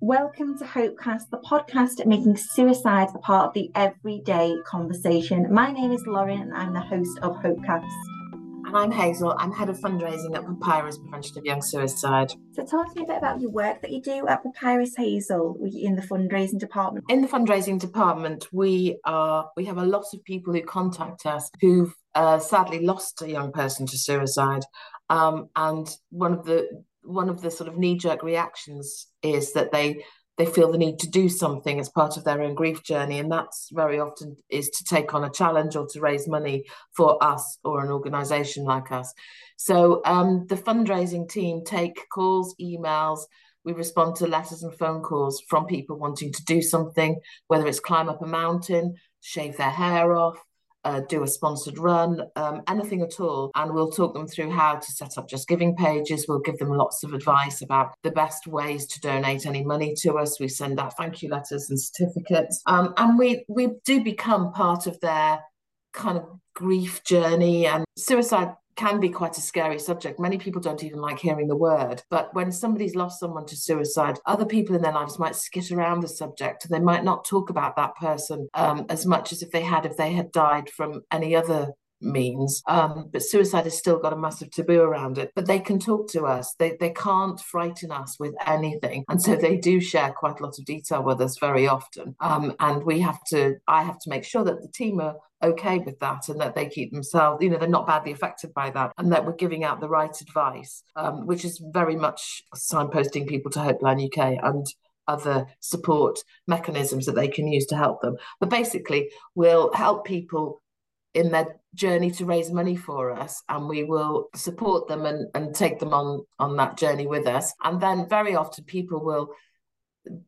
Welcome to Hopecast, the podcast making suicide a part of the everyday conversation. My name is Lauren and I'm the host of Hopecast. And I'm Hazel. I'm head of fundraising at Papyrus Prevention of Young Suicide. So tell us a bit about your work that you do at Papyrus, Hazel, in the fundraising department. In the fundraising department, we have a lot of people who contact us who've sadly lost a young person to suicide. And one of the sort of knee-jerk reactions is that they feel the need to do something as part of their own grief journey, and that's very often is to take on a challenge or to raise money for us or an organisation like us. So the fundraising team take calls, emails. We respond to letters and phone calls from people wanting to do something, whether it's climb up a mountain, shave their hair off, do a sponsored run, anything at all. And we'll talk them through how to set up Just Giving pages. We'll give them lots of advice about the best ways to donate any money to us. We send out thank you letters and certificates. And we do become part of their kind of grief journey. And suicide can be quite a scary subject. Many people don't even like hearing the word. But when somebody's lost someone to suicide, other people in their lives might skit around the subject. They might not talk about that person as much as if they had died from any other means. But suicide has still got a massive taboo around it. But they can talk to us. They can't frighten us with anything. And so they do share quite a lot of detail with us very often. And I have to make sure that the team are okay with that and that they keep themselves, they're not badly affected by that, and that we're giving out the right advice, which is very much signposting people to HOPELINEUK and other support mechanisms that they can use to help them. But basically, we'll help people in their journey to raise money for us, and we will support them and take them on that journey with us. And then very often people will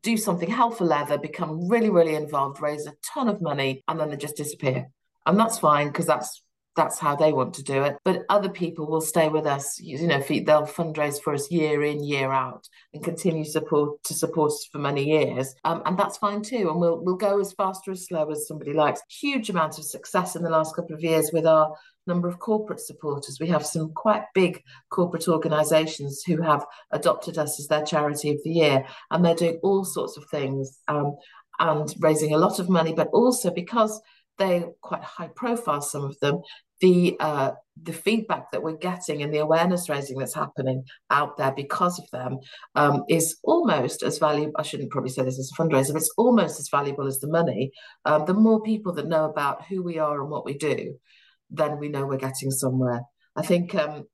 do something helpful, either become really, really involved, raise a ton of money, and then they just disappear. And that's fine, because that's how they want to do it. But other people will stay with us, they'll fundraise for us year in, year out, and continue to support us for many years. And that's fine too. And we'll go as fast or as slow as somebody likes. Huge amount of success in the last couple of years with our number of corporate supporters. We have some quite big corporate organisations who have adopted us as their charity of the year, and they're doing all sorts of things and raising a lot of money, but also because they're quite high profile, some of them, the feedback that we're getting and the awareness raising that's happening out there because of them is almost as valuable. I shouldn't probably say this as a fundraiser, but it's almost as valuable as the money. The more people that know about who we are and what we do, then we know we're getting somewhere. I think the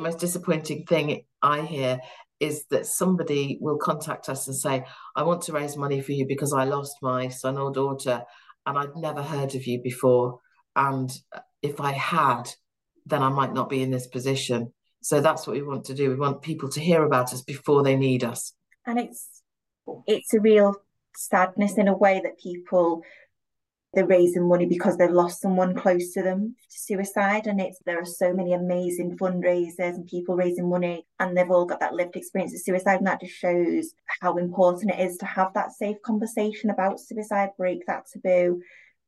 most disappointing thing I hear is that somebody will contact us and say, I want to raise money for you because I lost my son or daughter and I'd never heard of you before. And if I had, then I might not be in this position. So that's what we want to do. We want people to hear about us before they need us. And it's a real sadness in a way that people, they're raising money because they've lost someone close to them to suicide. And there are so many amazing fundraisers and people raising money, and they've all got that lived experience of suicide. And that just shows how important it is to have that safe conversation about suicide, break that taboo,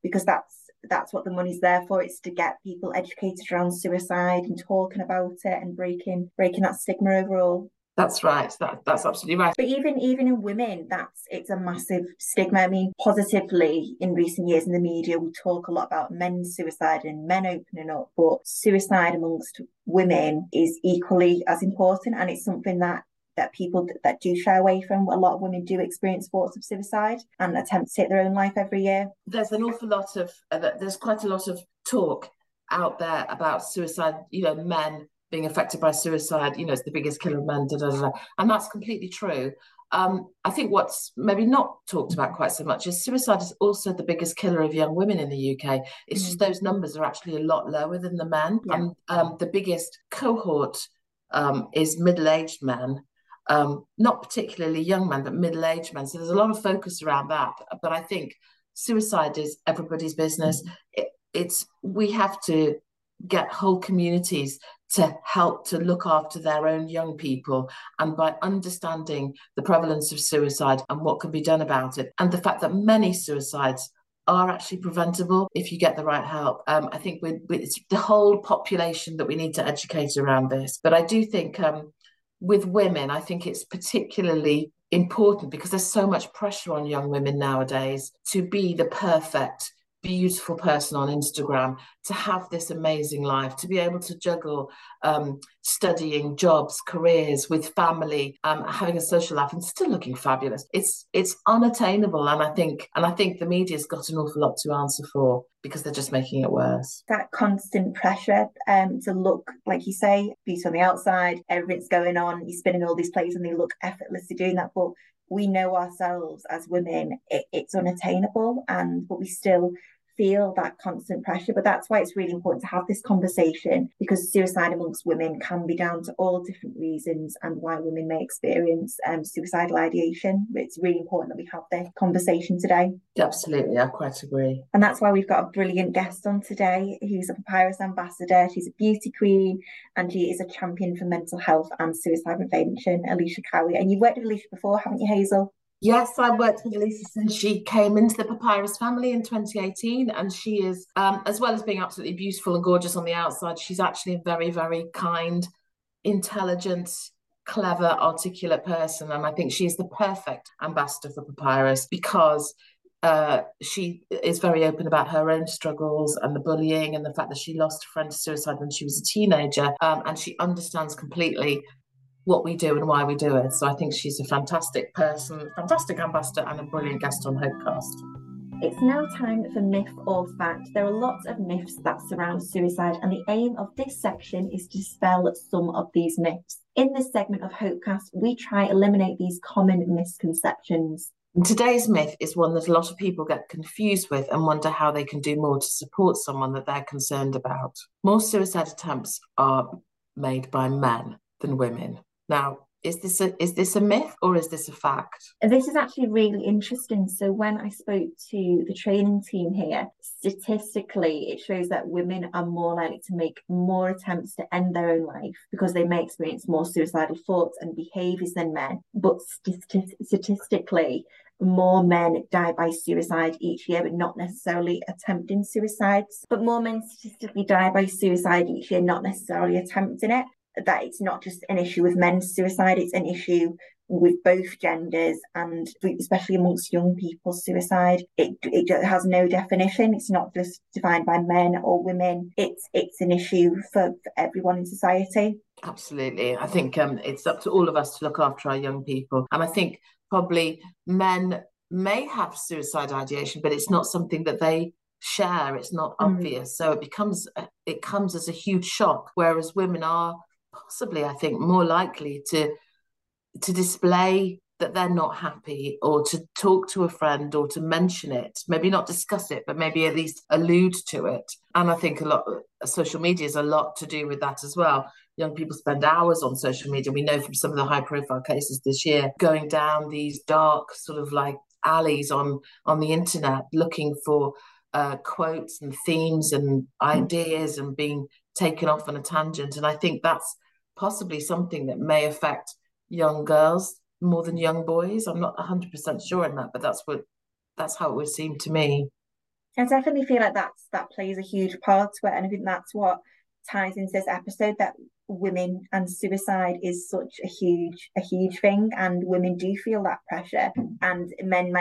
because that's what the money's there for. It's to get people educated around suicide and talking about it and breaking that stigma overall. That's right. That's absolutely right. But even in women, it's a massive stigma. I mean, positively in recent years in the media, we talk a lot about men's suicide and men opening up, but suicide amongst women is equally as important. And it's something that people that do shy away from. A lot of women do experience thoughts of suicide and attempt to take their own life every year. There's an awful lot of, there's quite a lot of talk out there about suicide, men being affected by suicide, it's the biggest killer of men, da, da, da. And that's completely true. I think what's maybe not talked about quite so much is suicide is also the biggest killer of young women in the UK. It's just those numbers are actually a lot lower than the men. Yeah. And the biggest cohort is middle-aged men, not particularly young men, but middle-aged men. So there's a lot of focus around that. But I think suicide is everybody's business. We have to get whole communities to help to look after their own young people, and by understanding the prevalence of suicide and what can be done about it, and the fact that many suicides are actually preventable if you get the right help. I think it's the whole population that we need to educate around this. But I do think with women, I think it's particularly important because there's so much pressure on young women nowadays to be the perfect, beautiful person on Instagram, to have this amazing life, to be able to juggle studying, jobs, careers with family, having a social life and still looking fabulous. It's unattainable. And I think the media's got an awful lot to answer for because they're just making it worse. That constant pressure to look, like you say, beauty on the outside, everything's going on, you're spinning all these plates and they look effortlessly doing that. But we know ourselves as women, it's unattainable, but we still feel that constant pressure. But that's why it's really important to have this conversation, because suicide amongst women can be down to all different reasons and why women may experience suicidal ideation. It's really important that we have this conversation today. Absolutely, I quite agree. And that's why we've got a brilliant guest on today who's a Papyrus ambassador. She's a beauty queen and she is a champion for mental health and suicide prevention, Alisha Cowie. And you've worked with Alisha before, haven't you, Hazel? Yes, I worked with Alisha since she came into the Papyrus family in 2018, and she is, as well as being absolutely beautiful and gorgeous on the outside, she's actually a very, very kind, intelligent, clever, articulate person, and I think she's the perfect ambassador for Papyrus because she is very open about her own struggles and the bullying and the fact that she lost a friend to suicide when she was a teenager, and she understands completely what we do and why we do it. So I think she's a fantastic person, fantastic ambassador and a brilliant guest on Hopecast. It's now time for myth or fact. There are lots of myths that surround suicide and the aim of this section is to dispel some of these myths. In this segment of Hopecast, we try to eliminate these common misconceptions. And today's myth is one that a lot of people get confused with and wonder how they can do more to support someone that they're concerned about. More suicide attempts are made by men than women. Now, is this a myth or is this a fact? This is actually really interesting. So when I spoke to the training team here, statistically, it shows that women are more likely to make more attempts to end their own life because they may experience more suicidal thoughts and behaviours than men. But statistically, more men die by suicide each year, but not necessarily attempting suicides. But more men statistically die by suicide each year, not necessarily attempting it. That it's not just an issue with men's suicide, it's an issue with both genders, and especially amongst young people, suicide, it has no definition. It's not just defined by men or women. It's an issue for everyone in society. Absolutely. I think it's up to all of us to look after our young people. And I think probably men may have suicide ideation, but it's not something that they share. It's not obvious. So it comes as a huge shock, whereas women are possibly, I think, more likely to display that they're not happy or to talk to a friend or to mention it, maybe not discuss it, but maybe at least allude to it. And I think social media is a lot to do with that as well. Young people spend hours on social media. We know from some of the high profile cases this year, going down these dark sort of like alleys on the internet, looking for quotes and themes and ideas and being taken off on a tangent. And I think that's possibly something that may affect young girls more than young boys. I'm not 100% sure on that, but that's how it would seem to me. I definitely feel like that plays a huge part to it, and I think that's what ties into this episode, that women and suicide is such a huge thing, and women do feel that pressure, and men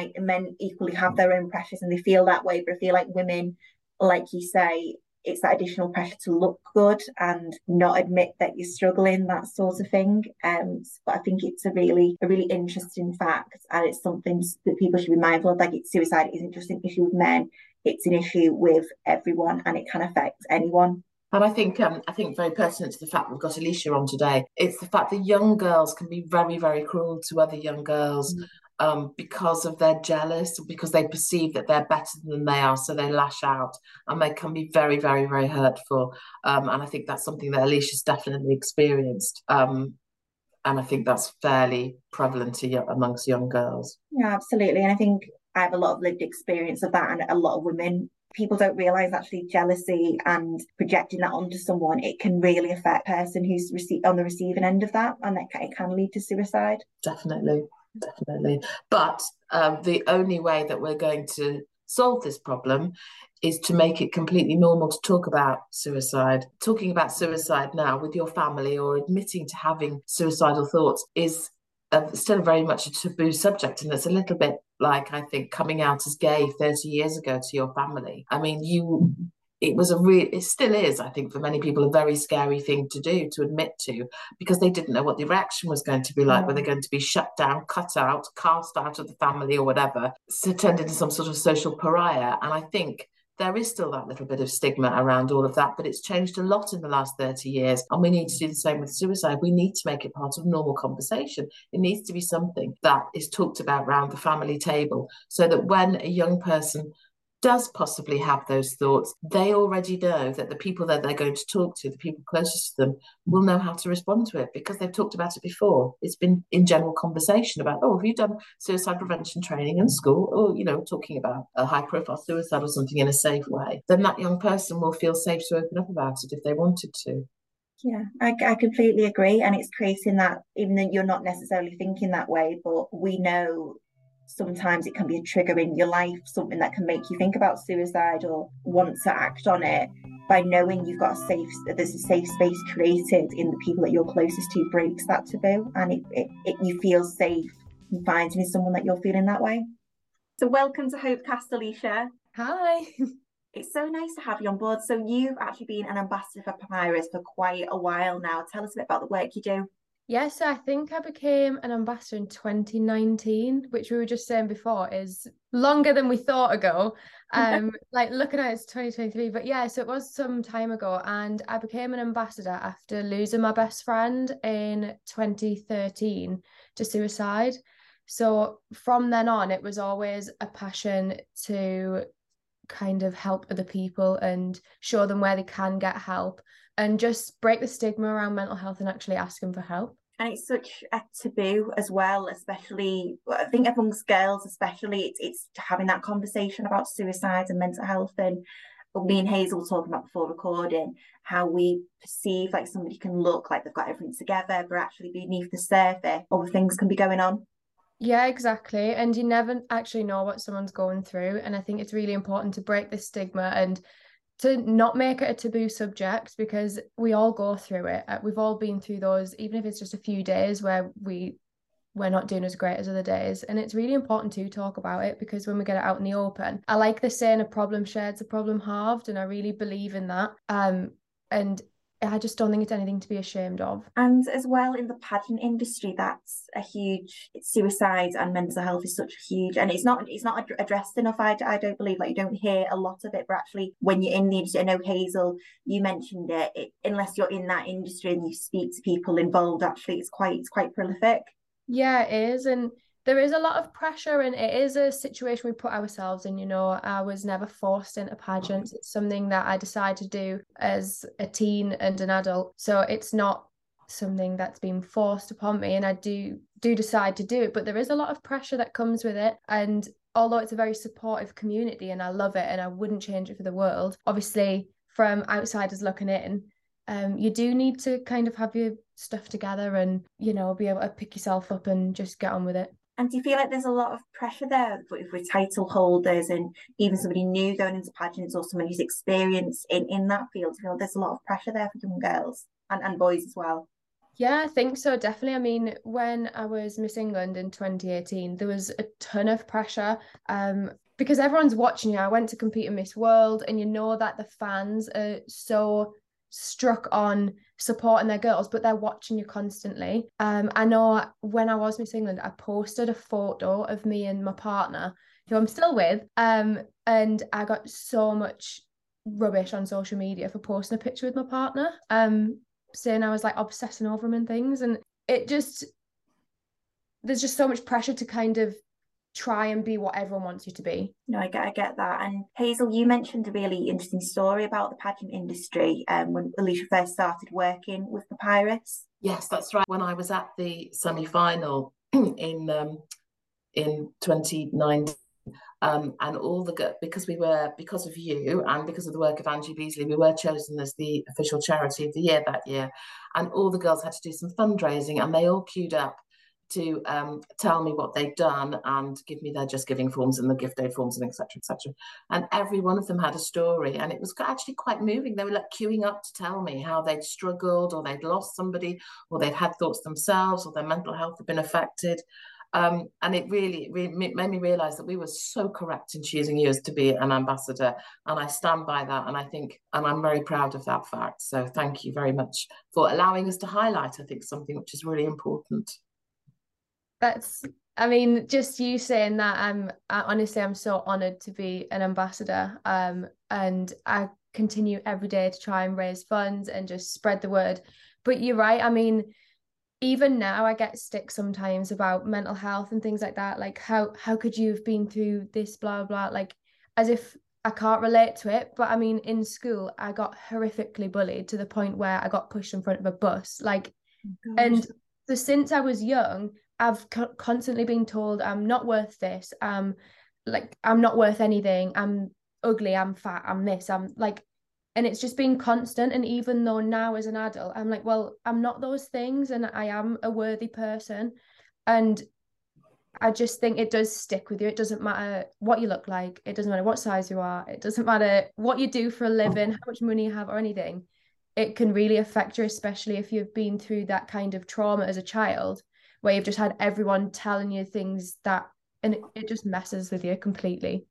equally have their own pressures and they feel that way. But I feel like women, like you say, it's that additional pressure to look good and not admit that you're struggling, that sort of thing. But I think it's a really interesting fact, and it's something that people should be mindful of. Like, suicide isn't just an issue with men, it's an issue with everyone, and it can affect anyone. And I think very pertinent to the fact we've got Alisha on today, it's the fact that young girls can be very, very cruel to other young girls because of their jealous, because they perceive that they're better than they are, so they lash out, and they can be very, very, very hurtful. And I think that's something that Alisha's definitely experienced. And I think that's fairly prevalent amongst young girls. Yeah, absolutely. And I think I have a lot of lived experience of that, and a lot of women. People don't realise actually jealousy and projecting that onto someone, it can really affect a person who's on the receiving end of that, and it can lead to suicide. Definitely. But the only way that we're going to solve this problem is to make it completely normal to talk about suicide. Talking about suicide now with your family or admitting to having suicidal thoughts is still very much a taboo subject, and it's a little bit like, I think, coming out as gay 30 years ago to your family. I mean, it was it still is, I think, for many people, a very scary thing to do, to admit to, because they didn't know what the reaction was going to be like. Were they going to be shut down, cut out, cast out of the family or whatever, so turned into some sort of social pariah? And I think there is still that little bit of stigma around all of that, but it's changed a lot in the last 30 years. And we need to do the same with suicide. We need to make it part of normal conversation. It needs to be something that is talked about around the family table, so that when a young person does possibly have those thoughts, they already know that the people that they're going to talk to, the people closest to them, will know how to respond to it because they've talked about it before. It's been in general conversation about, oh, have you done suicide prevention training in school? Or, you know, talking about a high-profile suicide or something in a safe way. Then that young person will feel safe to open up about it if they wanted to. Yeah, I completely agree. And it's creating that, even though you're not necessarily thinking that way, but we know sometimes it can be a trigger in your life, something that can make you think about suicide or want to act on it. By knowing you've got there's a safe space created in the people that you're closest to, breaks that taboo, and you feel safe confiding in someone that you're feeling that way. So welcome to Hopecast, Alisha. Hi. It's so nice to have you on board. So you've actually been an ambassador for Papyrus for quite a while now. Tell us a bit about the work you do. Yes, I think I became an ambassador in 2019, which we were just saying before is longer than we thought ago. Like looking at it's 2023, but yeah, so it was some time ago. And I became an ambassador after losing my best friend in 2013 to suicide. So from then on, it was always a passion to kind of help other people and show them where they can get help and just break the stigma around mental health and actually asking for help. And it's such a taboo as well, especially, I think, amongst girls especially, it's having that conversation about suicide and mental health. And me and Hazel were talking about before recording how we perceive like somebody can look like they've got everything together, but actually beneath the surface, other things can be going on. Yeah, exactly. And you never actually know what someone's going through. And I think it's really important to break this stigma and to not make it a taboo subject, because we all go through it. We've all been through those, even if it's just a few days where we're not doing as great as other days. And it's really important to talk about it, because when we get it out in the open, I like the saying, a problem shared's a problem halved. And I really believe in that. And I just don't think it's anything to be ashamed of. And as well, in the pageant industry, that's a huge, suicide and mental health is such a huge, and it's not addressed enough, I don't believe. Like, you don't hear a lot of it, but actually when you're in the industry, I know Hazel, you mentioned it, unless you're in that industry and you speak to people involved, actually it's quite prolific. Yeah, it is. And there is a lot of pressure, and it is a situation we put ourselves in. You know, I was never forced into pageants. It's something that I decided to do as a teen and an adult. So it's not something that's been forced upon me, and I do decide to do it. But there is a lot of pressure that comes with it. And although it's a very supportive community and I love it and I wouldn't change it for the world, obviously from outsiders looking in, you do need to kind of have your stuff together and, you know, be able to pick yourself up and just get on with it. And do you feel like there's a lot of pressure there if we're title holders and even somebody new going into pageants or someone who's experienced in that field? You know, there's a lot of pressure there for young girls and boys as well. Yeah, I think so, definitely. I mean, when I was Miss England in 2018, there was a ton of pressure because everyone's watching you. I went to compete in Miss World, and you know that the fans are so struck on supporting their girls, but they're watching you constantly. I know when I was Miss England, I posted a photo of me and my partner, who I'm still with, and I got so much rubbish on social media for posting a picture with my partner, saying I was like obsessing over him and things. And there's just so much pressure to kind of try and be what everyone wants you to be. No, I get that. And Hazel, you mentioned a really interesting story about the pageant industry when Alisha first started working with Papyrus. Yes, that's right. When I was at the semi-final in 2019, and all the because of you and because of the work of Angie Beasley, we were chosen as the official charity of the year that year, and all the girls had to do some fundraising, and they all queued up to tell me what they'd done and give me their just giving forms and the gift aid forms and et cetera, and every one of them had a story, and it was actually quite moving. They were like queuing up to tell me how they'd struggled, or they'd lost somebody, or they'd had thoughts themselves, or their mental health had been affected. And it really made me realise that we were so correct in choosing you as to be an ambassador, and I stand by that, and I think, and I'm very proud of that fact. So thank you very much for allowing us to highlight, I think, something which is really important. That's, I mean, just you saying that, honestly, I'm so honoured to be an ambassador, and I continue every day to try and raise funds and just spread the word. But you're right, I mean, even now I get stick sometimes about mental health and things like that, like how could you have been through this, blah blah, like as if I can't relate to it. But I mean, in school I got horrifically bullied to the point where I got pushed in front of a bus, like, oh, and so since I was young I've constantly been told I'm not worth this, like I'm not worth anything, I'm ugly, I'm fat, I'm this, I'm like. And it's just been constant. And even though now as an adult, I'm like, well, I'm not those things and I am a worthy person. And I just think it does stick with you. It doesn't matter what you look like. It doesn't matter what size you are. It doesn't matter what you do for a living, how much money you have or anything. It can really affect you, especially if you've been through that kind of trauma as a child, where you've just had everyone telling you things that, and it just messes with you completely.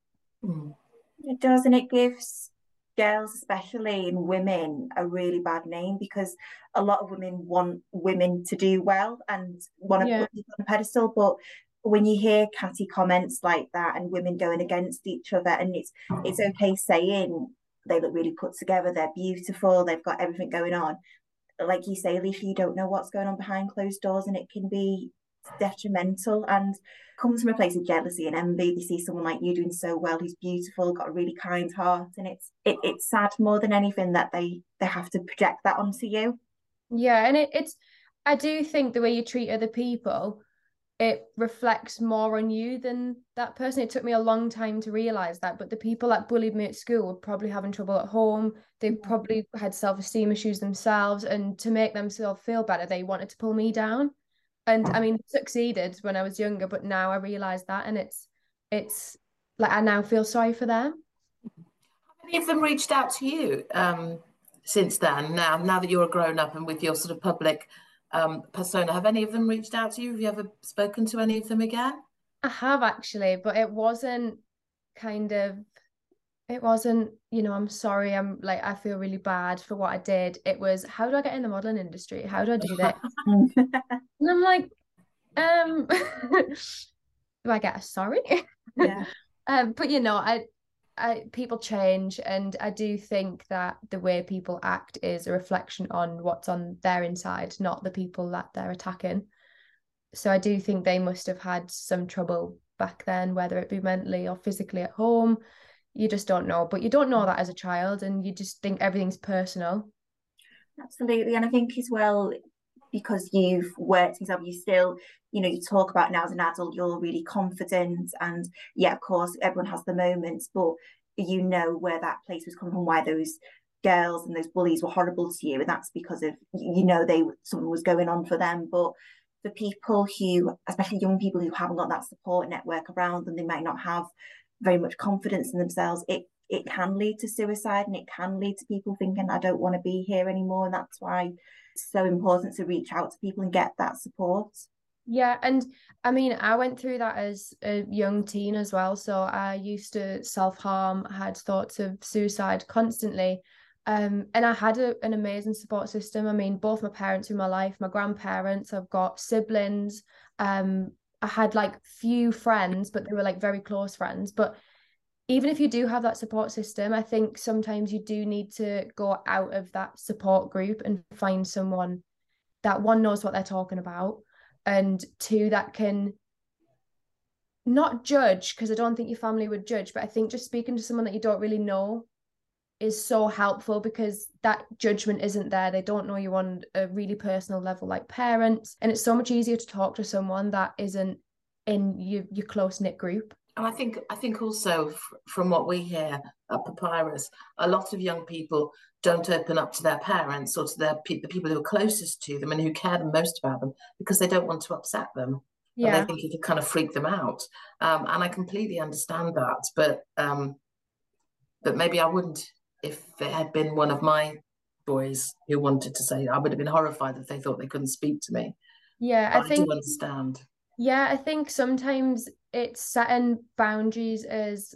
It does. And it gives girls, especially, and women, a really bad name, because a lot of women want women to do well and want to put people on a pedestal. But when you hear catty comments like that and women going against each other, and it's okay saying they look really put together, they're beautiful, they've got everything going on. Like you say, Alisha, you don't know what's going on behind closed doors, and it can be detrimental and comes from a place of jealousy and envy. They see someone like you doing so well, who's beautiful, got a really kind heart, and it's sad more than anything that they have to project that onto you. Yeah, and it's I do think the way you treat other people, it reflects more on you than that person. It took me a long time to realize that, but the people that bullied me at school were probably having trouble at home. They probably had self-esteem issues themselves, and to make themselves feel better, they wanted to pull me down. And I mean, succeeded when I was younger, but now I realise that, and it's like I now feel sorry for them. How many of them reached out to you since then? Now that you're a grown up and with your sort of public persona, have any of them reached out to you? Have you ever spoken to any of them again? I have, actually, but it wasn't, you know, I'm sorry, I'm like, I feel really bad for what I did. It was, how do I get in the modelling industry? How do I do that? And I'm like, do I get a sorry? Yeah. But, you know, I people change, and I do think that the way people act is a reflection on what's on their inside, not the people that they're attacking. So I do think they must have had some trouble back then, whether it be mentally or physically at home. You just don't know, but you don't know that as a child, and you just think everything's personal. Absolutely. And I think as well, because you've worked yourself, you still, you know, you talk about now as an adult, you're really confident, and yeah, of course everyone has the moments, but you know where that place was coming from, why those girls and those bullies were horrible to you, and that's because of, you know, something was going on for them. But for people who, especially young people who haven't got that support network around them, they might not have very much confidence in themselves, it can lead to suicide, and it can lead to people thinking, I don't want to be here anymore. And that's why it's so important to reach out to people and get that support. Yeah, and I mean, I went through that as a young teen as well, so I used to self-harm, had thoughts of suicide constantly, and I had an amazing support system. I mean, both my parents in my life, my grandparents, I've got siblings, I had like few friends, but they were like very close friends. But even if you do have that support system, I think sometimes you do need to go out of that support group and find someone that, one, knows what they're talking about, and two, that can not judge, because I don't think your family would judge, but I think just speaking to someone that you don't really know is so helpful, because that judgment isn't there. They don't know you on a really personal level like parents, and it's so much easier to talk to someone that isn't in your close-knit group. And I think also from what we hear at Papyrus, a lot of young people don't open up to their parents or to the people who are closest to them and who care the most about them, because they don't want to upset them. Yeah. And they think it could kind of freak them out. And I completely understand that, but maybe I wouldn't if it had been one of my boys who wanted to say. I would have been horrified if they thought they couldn't speak to me. Yeah, but I do understand. Yeah, I think sometimes it's setting boundaries as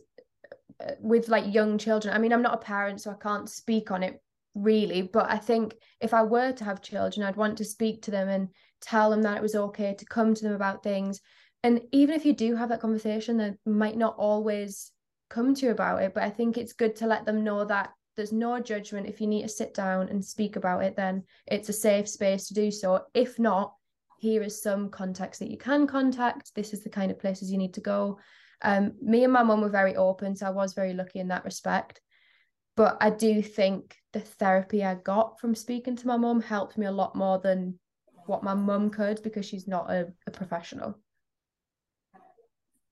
with like young children. I mean, I'm not a parent, so I can't speak on it really, but I think if I were to have children, I'd want to speak to them and tell them that it was okay to come to them about things. And even if you do have that conversation, they might not always come to you about it, but I think it's good to let them know that there's no judgment. If you need to sit down and speak about it, then it's a safe space to do so. If not, here is some contacts that you can contact. This is the kind of places you need to go. Me and my mum were very open, so I was very lucky in that respect. But I do think the therapy I got from speaking to my mum helped me a lot more than what my mum could, because she's not a professional.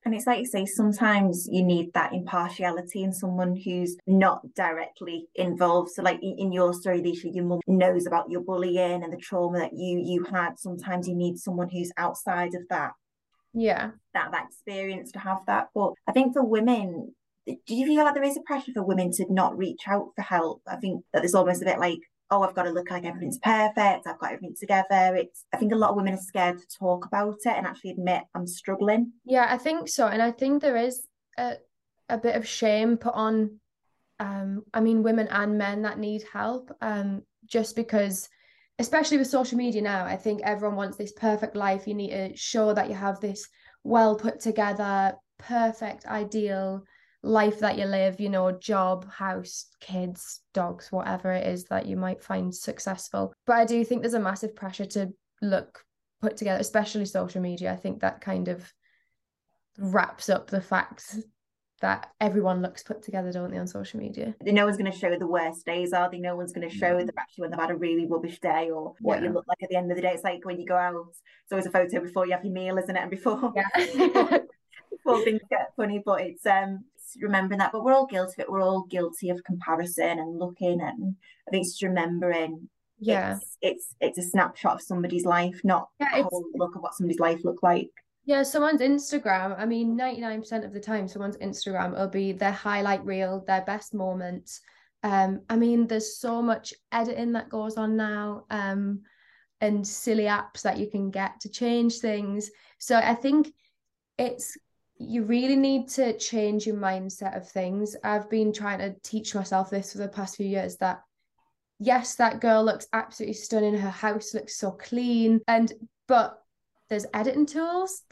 And it's like you say, sometimes you need that impartiality in someone who's not directly involved. So like in your story, Alisha, your mum knows about your bullying and the trauma that you had. Sometimes you need someone who's outside of that. Yeah. That experience to have that. But I think for women, do you feel like there is a pressure for women to not reach out for help? I think that there's almost a bit like, oh, I've got to look like everything's perfect, I've got everything together. I think a lot of women are scared to talk about it and actually admit I'm struggling. Yeah, I think so. And I think there is a bit of shame put on, women and men that need help, just because, especially with social media now, I think everyone wants this perfect life. You need to show that you have this well put together, perfect, ideal life that you live, you know, job, house, kids, dogs, whatever it is that you might find successful. But I do think there's a massive pressure to look put together, especially social media. I think that kind of wraps up the fact that everyone looks put together, don't they, on social media? No one's going to show the worst days, are they? No one's going to show them actually when they've had a really rubbish day, or what you look like at the end of the day. It's like when you go out, it's always a photo before you have your meal, isn't it? And before, before things get funny. But it's remembering that. But we're all guilty of it. We're all guilty of comparison and looking, and I think it's just remembering it's a snapshot of somebody's life, not a whole look of what somebody's life looked like. Yeah, someone's Instagram, I mean 99% of the time someone's Instagram will be their highlight reel, their best moments. I mean, there's so much editing that goes on now, and silly apps that you can get to change things. So I think you really need to change your mindset of things. I've been trying to teach myself this for the past few years, that yes, that girl looks absolutely stunning, her house looks so clean, but there's editing tools.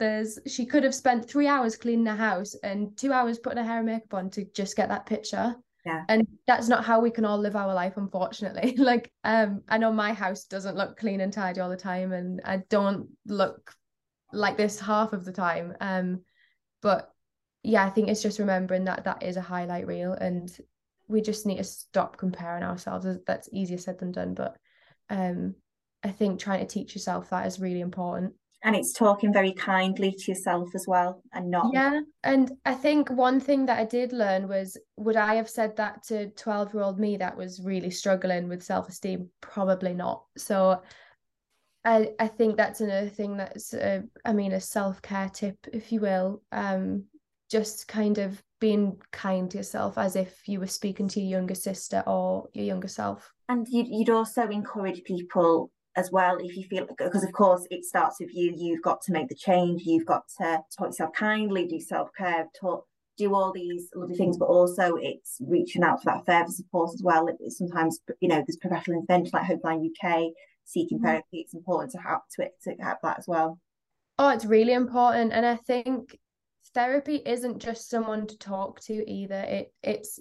She could have spent 3 hours cleaning her house and 2 hours putting her hair and makeup on to just get that picture. Yeah. And that's not how we can all live our life, unfortunately. Like, I know my house doesn't look clean and tidy all the time, and I don't look like this half of the time. But yeah, I think it's just remembering that is a highlight reel, and we just need to stop comparing ourselves. That's easier said than done, but I think trying to teach yourself that is really important. And it's talking very kindly to yourself as well, and not... Yeah, and I think one thing that I did learn was, would I have said that to 12-year-old me that was really struggling with self-esteem? Probably not. So I think that's another thing that's, a self-care tip, if you will. Just kind of being kind to yourself as if you were speaking to your younger sister or your younger self. And you'd also encourage people as well, if you feel, because of course it starts with you. You've got to make the change. You've got to talk yourself kindly, do self-care, do all these lovely things, but also it's reaching out for that further support as well. It's sometimes, there's professional intervention like HOPELINEUK UK, seeking therapy. It's important to have that as well. Oh, it's really important. And I think therapy isn't just someone to talk to either. It's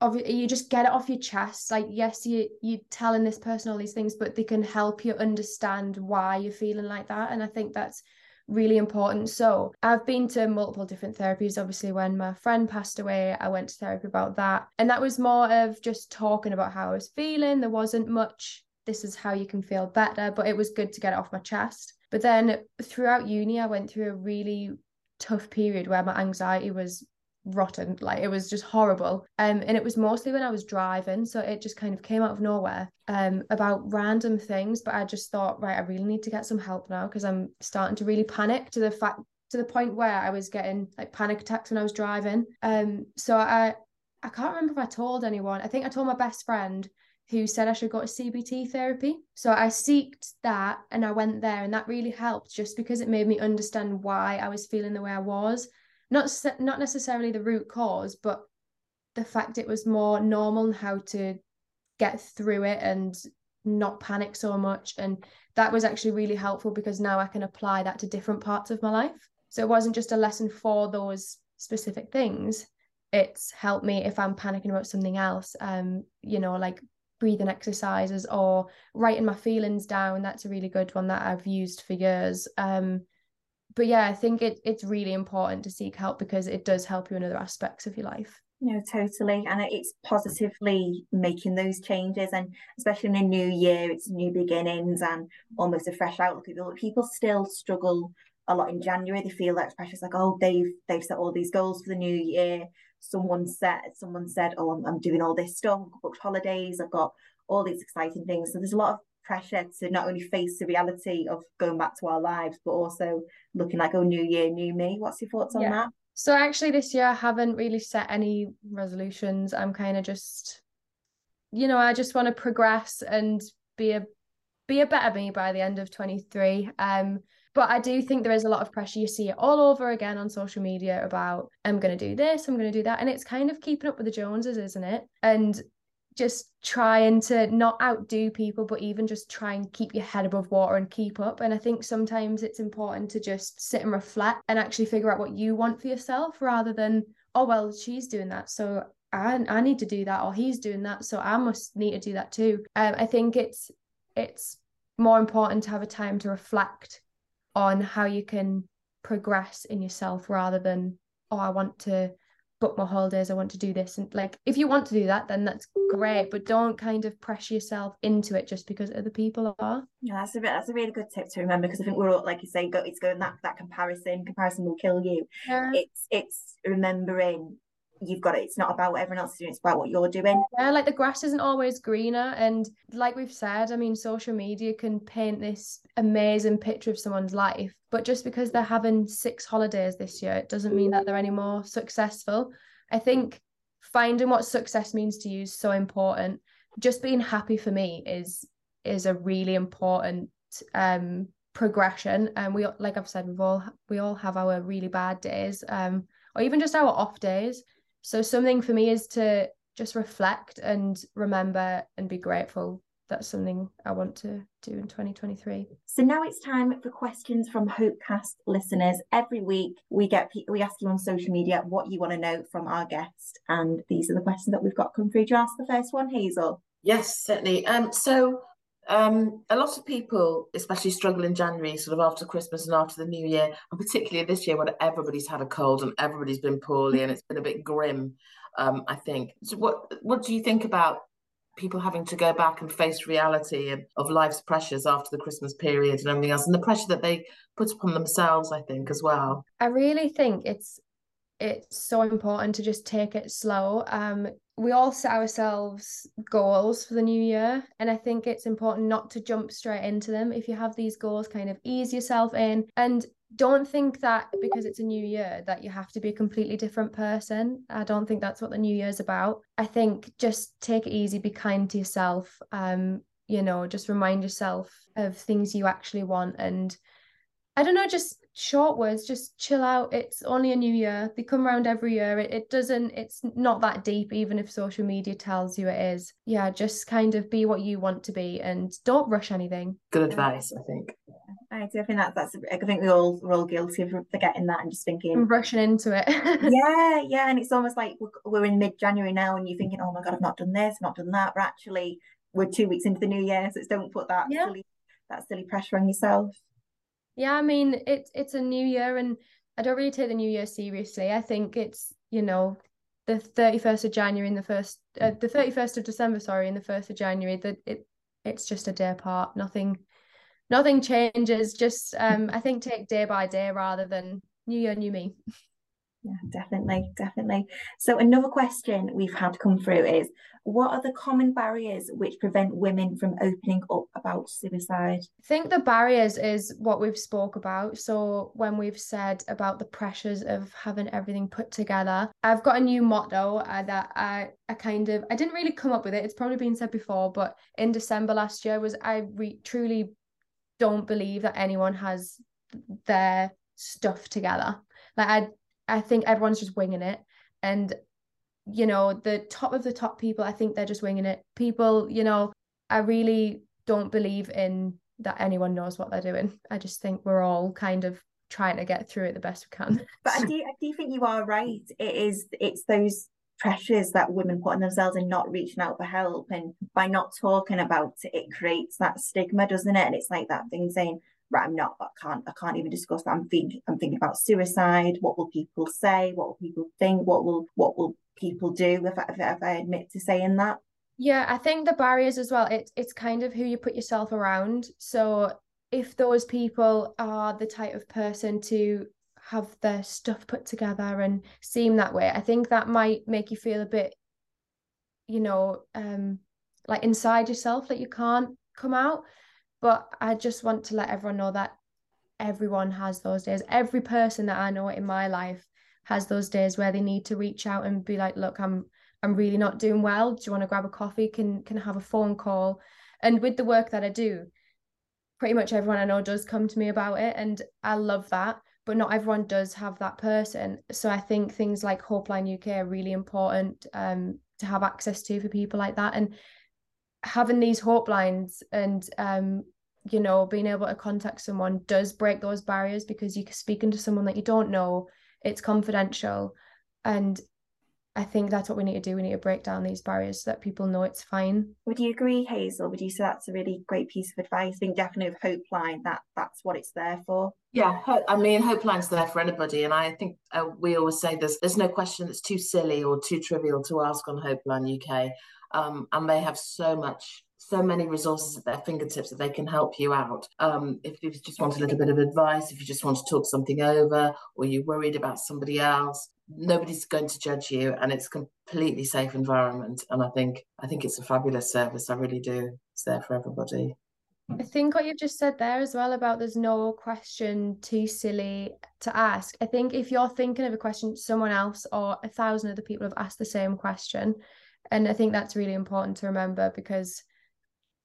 obviously, you just get it off your chest. Like, yes, you're telling this person all these things, but they can help you understand why you're feeling like that. And I think that's really important. So I've been to multiple different therapies. Obviously, when my friend passed away, I went to therapy about that. And that was more of just talking about how I was feeling. There wasn't much, this is how you can feel better, but it was good to get it off my chest. But then throughout uni, I went through a really tough period where my anxiety was rotten, like it was just horrible, and it was mostly when I was driving, so it just kind of came out of nowhere, about random things. But I just thought, right, I really need to get some help now, because I'm starting to really panic to the point where I was getting like panic attacks when I was driving. So I can't remember if I told anyone. I think I told my best friend, who said I should go to CBT therapy. So I seeked that and I went there, and that really helped, just because it made me understand why I was feeling the way I was. Not necessarily the root cause, but the fact it was more normal and how to get through it and not panic so much. And that was actually really helpful, because now I can apply that to different parts of my life. So it wasn't just a lesson for those specific things. It's helped me if I'm panicking about something else, like breathing exercises or writing my feelings down. That's a really good one that I've used for years. But yeah, I think it's really important to seek help, because it does help you in other aspects of your life. No, totally. And it's positively making those changes. And especially in a new year, it's new beginnings and almost a fresh outlook. People still struggle a lot in January. They feel that pressure's like, oh, they've set all these goals for the new year. Someone said, oh, I'm doing all this stuff, I've booked holidays, I've got all these exciting things. So there's a lot of pressure to not only face the reality of going back to our lives, but also looking like, oh, new year, new me. What's your thoughts on that? So actually this year I haven't really set any resolutions. I'm kind of just, I just want to progress and be a better me by the end of 23. But I do think there is a lot of pressure. You see it all over again on social media about, I'm going to do this, I'm going to do that. And it's kind of keeping up with the Joneses, isn't it? And just trying to not outdo people, but even just try and keep your head above water and keep up. And I think sometimes it's important to just sit and reflect and actually figure out what you want for yourself, rather than, oh, well, she's doing that, so I need to do that, or he's doing that, so I must need to do that too. I think it's more important to have a time to reflect on how you can progress in yourself, rather than, oh, I want to book my holidays, I want to do this. And like, if you want to do that, then that's great, but don't kind of pressure yourself into it just because other people are. Yeah, that's a really good tip to remember, because I think we're all, like you say, it's going that comparison will kill you. Yeah. It's remembering you've got it. It's not about what everyone else is doing, it's about what you're doing. Yeah, like the grass isn't always greener, and like we've said, I mean, social media can paint this amazing picture of someone's life, but just because they're having 6 holidays this year, it doesn't mean that they're any more successful. I think finding what success means to you is so important. Just being happy for me is a really important progression. And we, like I've said, we all have our really bad days, or even just our off days. So something for me is to just reflect and remember and be grateful. That's something I want to do in 2023. So now it's time for questions from Hopecast listeners. Every week we ask you on social media what you want to know from our guest. And these are the questions that we've got come through. Do you ask the first one, Hazel? Yes, certainly. A lot of people, especially struggle in January, sort of after Christmas and after the New Year, and particularly this year when everybody's had a cold and everybody's been poorly and it's been a bit grim, I think. So what do you think about people having to go back and face reality of life's pressures after the Christmas period and everything else, and the pressure that they put upon themselves, I think, as well? I really think it's so important to just take it slow. We all set ourselves goals for the new year, and I think it's important not to jump straight into them. If you have these goals, kind of ease yourself in, and don't think that because it's a new year that you have to be a completely different person. I don't think that's what the new year's about. I think just take it easy, be kind to yourself, just remind yourself of things you actually want, and I don't know, just short words, just chill out. It's only a new year. They come around every year. It's not that deep, even if social media tells you it is. Yeah, just kind of be what you want to be and don't rush anything. Good advice, I think. I do. I think that's. I think we're all guilty of forgetting that and just thinking, I'm rushing into it. yeah, and it's almost like we're in mid-January now, and you're thinking, oh my God, I've not done this, I've not done that. But actually, we're 2 weeks into the new year, so don't put that silly pressure on yourself. Yeah, I mean, it's a new year, and I don't really take the new year seriously. I think it's, the 31st of January and the 31st of December, sorry, and the 1st of January, that it's just a day apart. Nothing changes. Just, I think take day by day rather than New year, new me. Yeah, definitely, definitely. So another question we've had come through is, what are the common barriers which prevent women from opening up about suicide? I think the barriers is what we've spoke about. So when we've said about the pressures of having everything put together, I've got a new motto that I didn't really come up with it. It's probably been said before, but in December last year was, I truly don't believe that anyone has their stuff together. Like I think everyone's just winging it. And, you know, the top of the top people, I think they're just winging it. People, you know, I really don't believe in that anyone knows what they're doing. I just think we're all kind of trying to get through it the best we can. But I do think you are right. It's those pressures that women put on themselves and not reaching out for help. And by not talking about it, it creates that stigma, doesn't it? And it's like that thing saying, right, I can't even discuss that. I'm thinking about suicide. What will people say? What will people think? What will people do if I admit to saying that? Yeah, I think the barriers as well, it's kind of who you put yourself around. So if those people are the type of person to have their stuff put together and seem that way, I think that might make you feel a bit, you know, like inside yourself, like you can't come out. But I just want to let everyone know that everyone has those days. Every person that I know in my life has those days where they need to reach out and be like, look, I'm really not doing well. Do you want to grab a coffee? Can I have a phone call? And with the work that I do, pretty much everyone I know does come to me about it. And I love that. But not everyone does have that person. So I think things like HOPELINEUK are really important to have access to for people like that. And having these hope lines and you know, being able to contact someone does break those barriers, because you're speaking to someone that you don't know, it's confidential. And I think that's what we need to do. We need to break down these barriers so that people know it's fine. Would you agree, Hazel? Would you say that's a really great piece of advice? I think definitely with Hopeline, that's what it's there for. Yeah, I mean, Hopeline's there for anybody. And I think we always say there's no question that's too silly or too trivial to ask on Hopeline UK. And they have so many resources at their fingertips that they can help you out. If you just want a little bit of advice, if you just want to talk something over, or you're worried about somebody else, nobody's going to judge you, and it's a completely safe environment. And I think it's a fabulous service. I really do. It's there for everybody. I think what you've just said there as well about there's no question too silly to ask. I think if you're thinking of a question, someone else or 1,000 other people have asked the same question. And I think that's really important to remember, because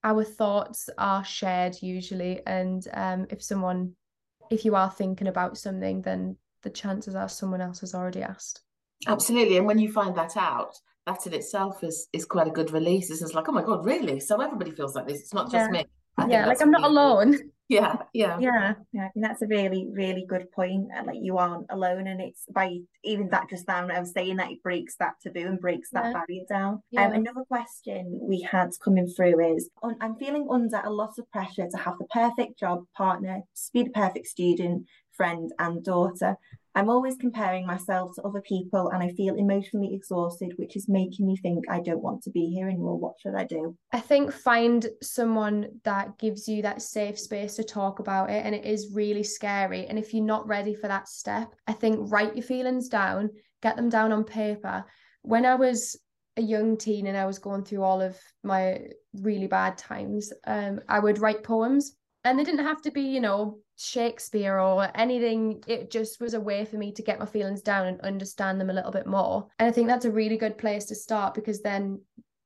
our thoughts are shared usually. And if you are thinking about something, then the chances are someone else has already asked. Absolutely. And when you find that out, that in itself is quite a good release. It's like, oh my God, really? So everybody feels like this. It's not just me. Yeah, like I'm not alone. Yeah, I think that's a really, really good point. Like, you aren't alone, and it's by even that just now I was saying that it breaks that taboo and breaks that barrier down. Another question we had coming through is, I'm feeling under a lot of pressure to have the perfect job, partner, to be the perfect student, friend and daughter. I'm always comparing myself to other people and I feel emotionally exhausted, which is making me think I don't want to be here anymore. What should I do? I think find someone that gives you that safe space to talk about it. And it is really scary. And if you're not ready for that step, I think write your feelings down, get them down on paper. When I was a young teen and I was going through all of my really bad times, I would write poems. And they didn't have to be, you know, Shakespeare or anything. It just was a way for me to get my feelings down and understand them a little bit more. And I think that's a really good place to start, because then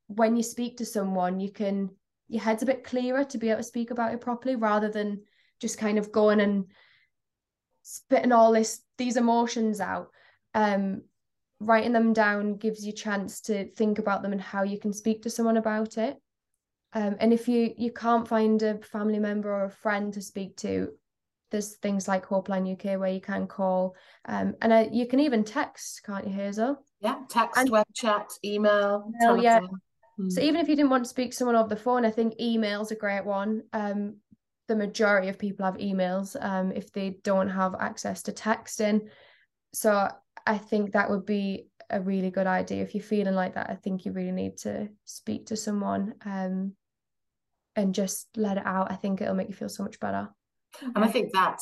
when you speak to someone, your head's a bit clearer to be able to speak about it properly, rather than just kind of going and spitting all these emotions out. Writing them down gives you a chance to think about them and how you can speak to someone about it. And if you can't find a family member or a friend to speak to, there's things like Hopeline UK where you can call. And you can even text, can't you, Hazel? Yeah, text, and web chat, email. Yeah. Mm. So even if you didn't want to speak to someone over the phone, I think email's a great one. The majority of people have emails if they don't have access to texting. So I think that would be a really good idea. If you're feeling like that, I think you really need to speak to someone and just let it out. I think it'll make you feel so much better. And I think that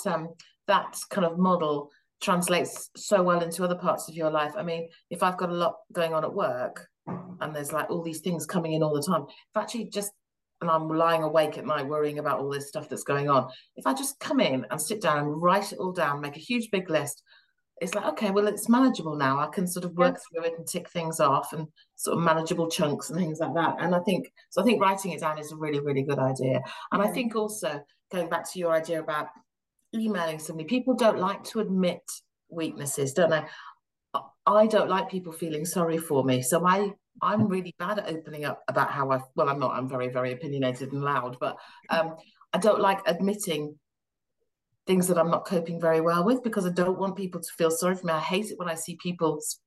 that kind of model translates so well into other parts of your life. I mean, if I've got a lot going on at work and there's like all these things coming in all the time, if actually just, and I'm lying awake at night worrying about all this stuff that's going on, if I just come in and sit down and write it all down, make a huge big list, it's like, okay, well, it's manageable now. I can sort of work through it and tick things off and sort of manageable chunks and things like that. And I think, so I think writing it down is a really, really good idea. And I think also going back to your idea about emailing somebody, people don't like to admit weaknesses, don't they? I don't like people feeling sorry for me. So I'm really bad at opening up about how I, well, I'm not, I'm very, very opinionated and loud, but I don't like admitting things that I'm not coping very well with, because I don't want people to feel sorry for me. I hate it when I see people's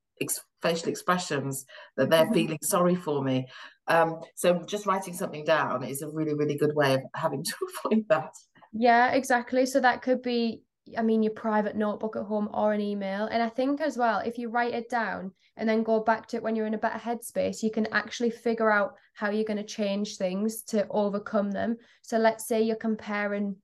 facial expressions that they're feeling sorry for me. So just writing something down is a really, really good way of having to avoid that. Yeah, exactly. So that could be, I mean, your private notebook at home or an email. And I think as well, if you write it down and then go back to it when you're in a better headspace, you can actually figure out how you're going to change things to overcome them. So let's say you're comparing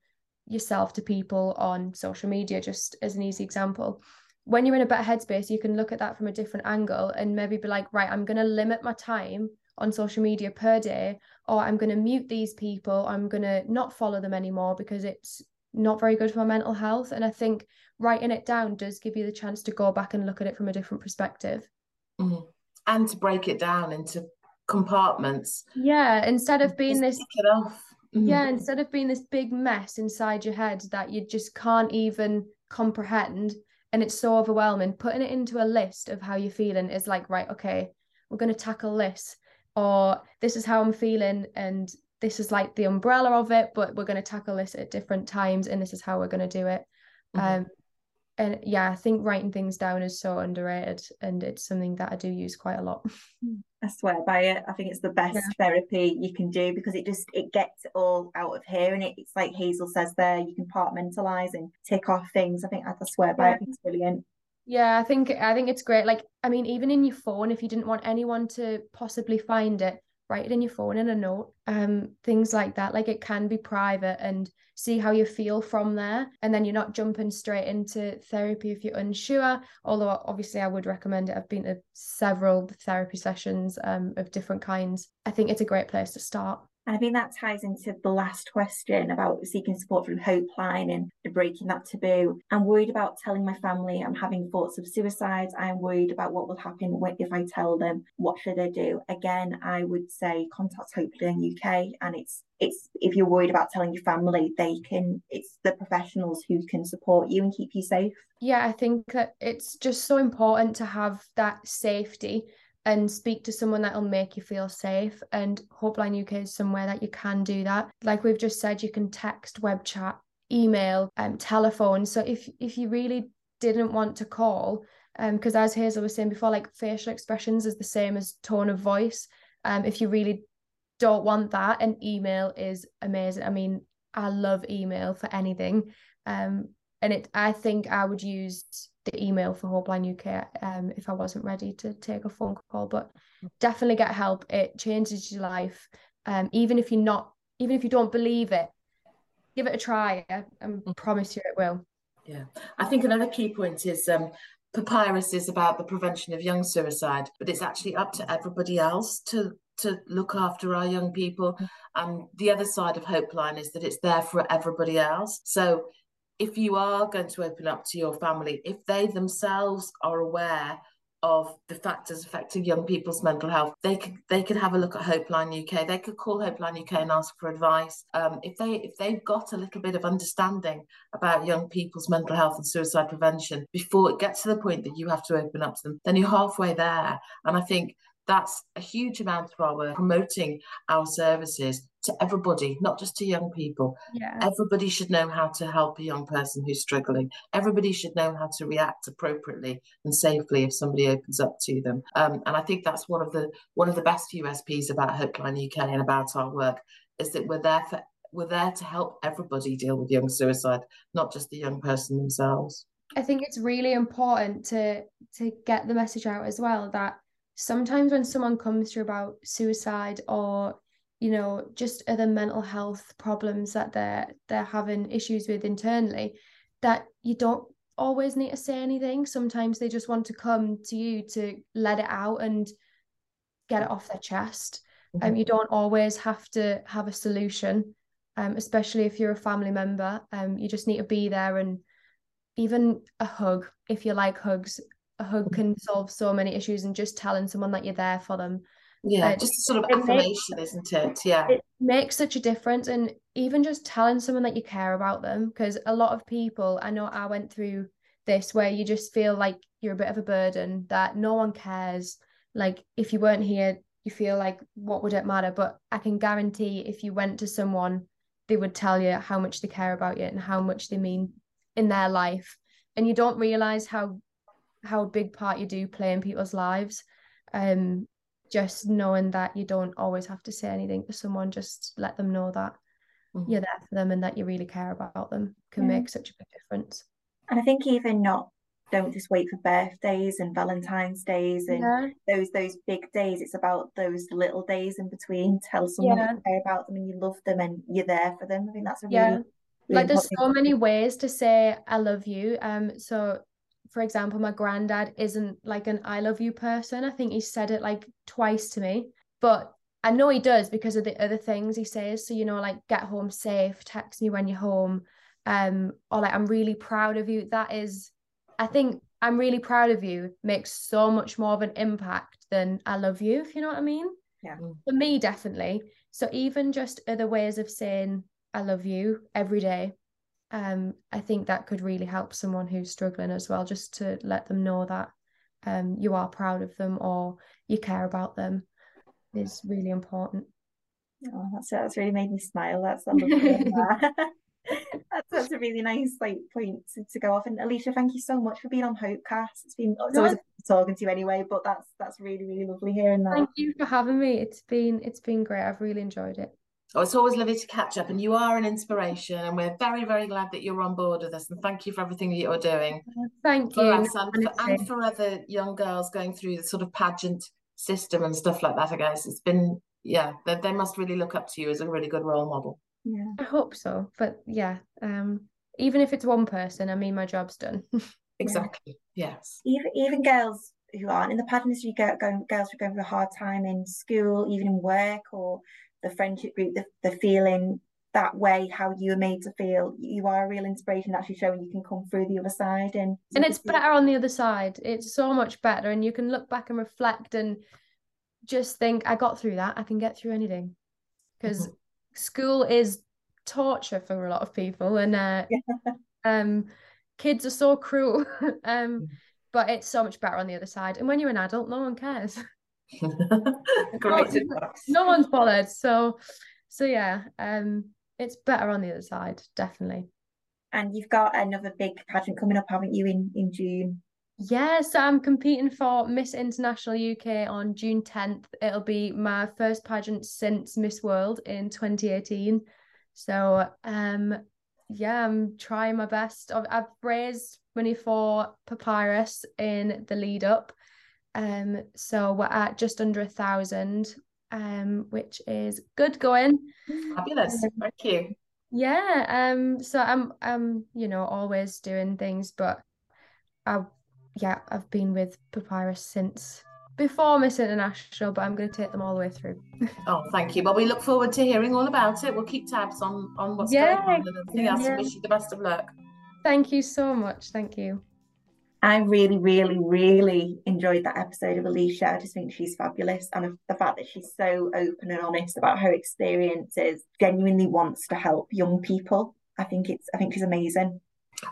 yourself to people on social media, just as an easy example. When you're in a better headspace, you can look at that from a different angle and maybe be like, right, I'm going to limit my time on social media per day, or I'm going to mute these people, I'm going to not follow them anymore because it's not very good for my mental health. And I think writing it down does give you the chance to go back and look at it from a different perspective. Mm-hmm. And to break it down into compartments. Yeah, instead of being this... Take it off. Yeah, instead of being this big mess inside your head that you just can't even comprehend and it's so overwhelming, putting it into a list of how you're feeling is like, right, okay, we're going to tackle this, or this is how I'm feeling and this is like the umbrella of it, but we're going to tackle this at different times and this is how we're going to do it. And yeah, I think writing things down is so underrated, and it's something that I do use quite a lot. I swear by it. I think it's the best therapy you can do, because it just, it gets it all out of here, and it's like Hazel says there, you compartmentalise and tick off things. I think, I swear by it, it's brilliant. Yeah, I think it's great. Like, I mean, even in your phone, if you didn't want anyone to possibly find it, write it in your phone in a note, things like that. Like, it can be private, and see how you feel from there. And then you're not jumping straight into therapy if you're unsure, although obviously I would recommend it. I've been to several therapy sessions of different kinds. I think it's a great place to start. And I think that ties into the last question about seeking support from Hopeline and breaking that taboo. I'm worried about telling my family I'm having thoughts of suicide. I'm worried about what will happen if I tell them. What should I do? Again, I would say contact HOPELINEUK UK, and it's if you're worried about telling your family, it's the professionals who can support you and keep you safe. Yeah, I think that it's just so important to have that safety and speak to someone that'll make you feel safe. And Hopeline UK is somewhere that you can do that. Like we've just said, you can text, web chat, email, telephone. So if you really didn't want to call, because as Hazel was saying before, like facial expressions is the same as tone of voice. If you really don't want that, and email is amazing. I mean, I love email for anything. I think I would use the email for Hopeline UK if I wasn't ready to take a phone call, but definitely get help. It changes your life. Even if you don't believe it, give it a try. I promise you it will. Yeah. I think another key point is Papyrus is about the prevention of young suicide, but it's actually up to everybody else to look after our young people. And the other side of Hopeline is that it's there for everybody else. So if you are going to open up to your family, if they themselves are aware of the factors affecting young people's mental health, they could have a look at Hopeline UK. They could call Hopeline UK and ask for advice. If they've got a little bit of understanding about young people's mental health and suicide prevention before it gets to the point that you have to open up to them, then you're halfway there. And I think that's a huge amount of our work, promoting our services to everybody, not just to young people. Yeah. Everybody should know how to help a young person who's struggling. Everybody should know how to react appropriately and safely if somebody opens up to them. And I think that's one of the best USPs about Hopeline UK and about our work, is that we're there to help everybody deal with young suicide, not just the young person themselves. I think it's really important to get the message out as well that sometimes when someone comes through about suicide or, you know, just other mental health problems that they're having issues with internally, that you don't always need to say anything. Sometimes they just want to come to you to let it out and get it off their chest. Mm-hmm. You don't always have to have a solution, especially if you're a family member. You just need to be there, and even a hug, if you like hugs, a hug can solve so many issues, and just telling someone that you're there for them. Yeah, just a sort of affirmation, isn't it? Yeah. It makes such a difference. And even just telling someone that you care about them, because a lot of people, I know I went through this, where you just feel like you're a bit of a burden, that no one cares. Like, if you weren't here, you feel like, what would it matter? But I can guarantee if you went to someone, they would tell you how much they care about you and how much they mean in their life. And you don't realise how big part you do play in people's lives. Just knowing that you don't always have to say anything to someone, just let them know that you're there for them and that you really care about them can make such a big difference. And I think even don't just wait for birthdays and Valentine's Days and those big days. It's about those little days in between. Tell someone you care about them and you love them and you're there for them. I think that's a really like there's so many ways to say I love you. So for example, my granddad isn't like an I love you person. I think he said it like twice to me, but I know he does because of the other things he says. So, you know, like get home safe, text me when you're home, or like I'm really proud of you. That is, I think I'm really proud of you makes so much more of an impact than I love you, if you know what I mean. Yeah. For me, definitely. So even just other ways of saying I love you every day. I think that could really help someone who's struggling as well, just to let them know that you are proud of them or you care about them is really important. Oh, that's really made me smile. That's a lovely that's a really nice point to go off. And Alisha, thank you so much for being on Hopecast. It's always talking to you anyway, but that's really, really lovely hearing that. Thank you for having me. It's been great. I've really enjoyed it. Oh, it's always lovely to catch up, and you are an inspiration, and we're very, very glad that you're on board with us, and thank you for everything that you're doing. Thank you. And for other young girls going through the sort of pageant system and stuff like that, I guess. It's been, they must really look up to you as a really good role model. Yeah, I hope so. But yeah, even if it's one person, I mean, my job's done. Exactly, yes. Even girls who aren't in the pageant industry, girls who are going through a hard time in school, even in work, or the friendship group, the feeling that way, how you were made to feel. You are a real inspiration, actually showing you can come through the other side. And it's better on the other side. It's so much better. And you can look back and reflect and just think, I got through that. I can get through anything. Because school is torture for a lot of people. And kids are so cruel. But it's so much better on the other side. And when you're an adult, no one cares. No one's bothered, so yeah, it's better on the other side, definitely. And you've got another big pageant coming up, haven't you, in June? Yeah, so I'm competing for Miss International UK on June 10th. It'll be my first pageant since Miss World in 2018, so yeah, I'm trying my best. I've raised money for Papyrus in the lead up. So we're at just under 1,000, which is good going. Fabulous, thank you. Yeah, so I'm always doing things, but I've been with Papyrus since before Miss International, but I'm going to take them all the way through. Oh, thank you. Well, we look forward to hearing all about it. We'll keep tabs on what's going on and everything else. And wish you the best of luck. Thank you so much. Thank you. I really, really, really enjoyed that episode of Alisha. I just think she's fabulous. And the fact that she's so open and honest about her experiences, genuinely wants to help young people. I think she's amazing.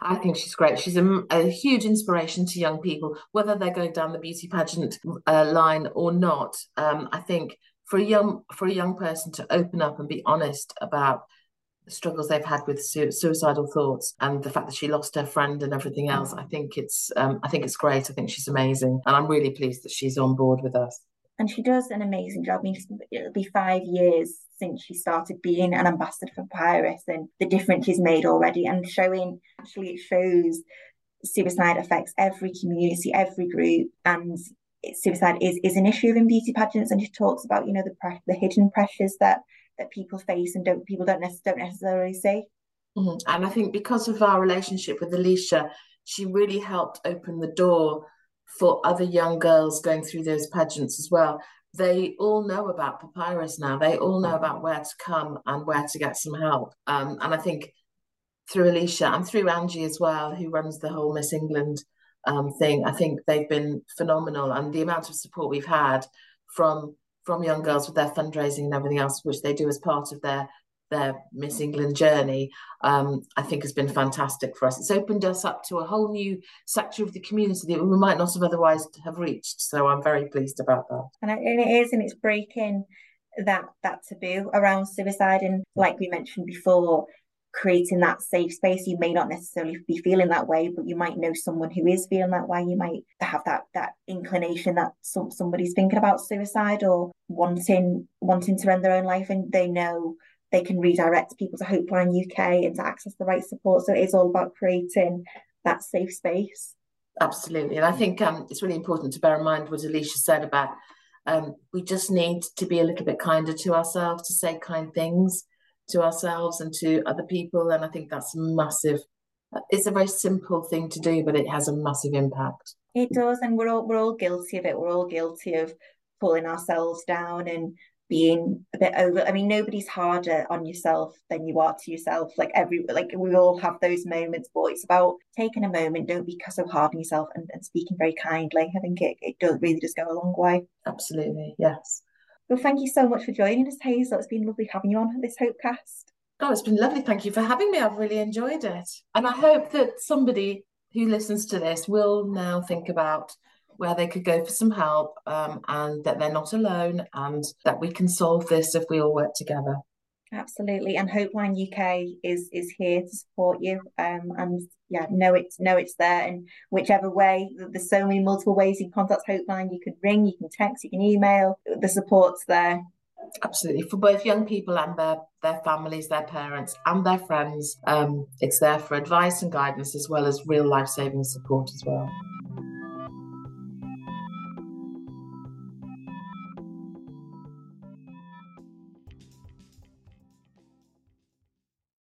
I think she's great. She's a huge inspiration to young people, whether they're going down the beauty pageant line or not. I think for a young person to open up and be honest about struggles they've had with suicidal thoughts, and the fact that she lost her friend and everything else, I think it's great. I think she's amazing, and I'm really pleased that she's on board with us. And she does an amazing job. I mean, it'll be 5 years since she started being an ambassador for Papyrus, and the difference she's made already, and it shows suicide affects every community, every group, and suicide is an issue in beauty pageants. And she talks about the hidden pressures that people face and people don't necessarily see. Mm-hmm. And I think because of our relationship with Alisha, she really helped open the door for other young girls going through those pageants as well. They all know about Papyrus now. They all know about where to come and where to get some help. And I think through Alisha and through Angie as well, who runs the whole Miss England thing, I think they've been phenomenal. And the amount of support we've had from young girls with their fundraising and everything else, which they do as part of their Miss England journey, I think has been fantastic for us. It's opened us up to a whole new sector of the community that we might not have otherwise have reached. So I'm very pleased about that. And it is, and it's breaking that taboo around suicide. And like we mentioned before, creating that safe space. You may not necessarily be feeling that way, but you might know someone who is feeling that way. You might have that inclination that somebody's thinking about suicide or wanting to end their own life, and they know they can redirect people to Hopeline UK and to access the right support. So it's all about creating that safe space. Absolutely. And I think it's really important to bear in mind what Alisha said about we just need to be a little bit kinder to ourselves, to say kind things to ourselves and to other people. And I think that's massive. It's a very simple thing to do, but it has a massive impact. It does. And we're all guilty of it. We're all guilty of pulling ourselves down and being a bit over. I mean, nobody's harder on yourself than you are to yourself. Like we all have those moments, but it's about taking a moment. Don't be so hard on yourself and speaking very kindly. I think it really does go a long way. Absolutely. Yes. Well, thank you so much for joining us, Hazel. It's been lovely having you on this Hopecast. Oh, it's been lovely. Thank you for having me. I've really enjoyed it. And I hope that somebody who listens to this will now think about where they could go for some help, and that they're not alone, and that we can solve this if we all work together. Absolutely. And Hopeline UK is here to support you. And yeah, know it's there. And whichever way, there's so many multiple ways you can contact Hopeline. You can ring, you can text, you can email. The support's there. Absolutely. For both young people and their families, their parents and their friends. It's there for advice and guidance, as well as real life-saving support as well.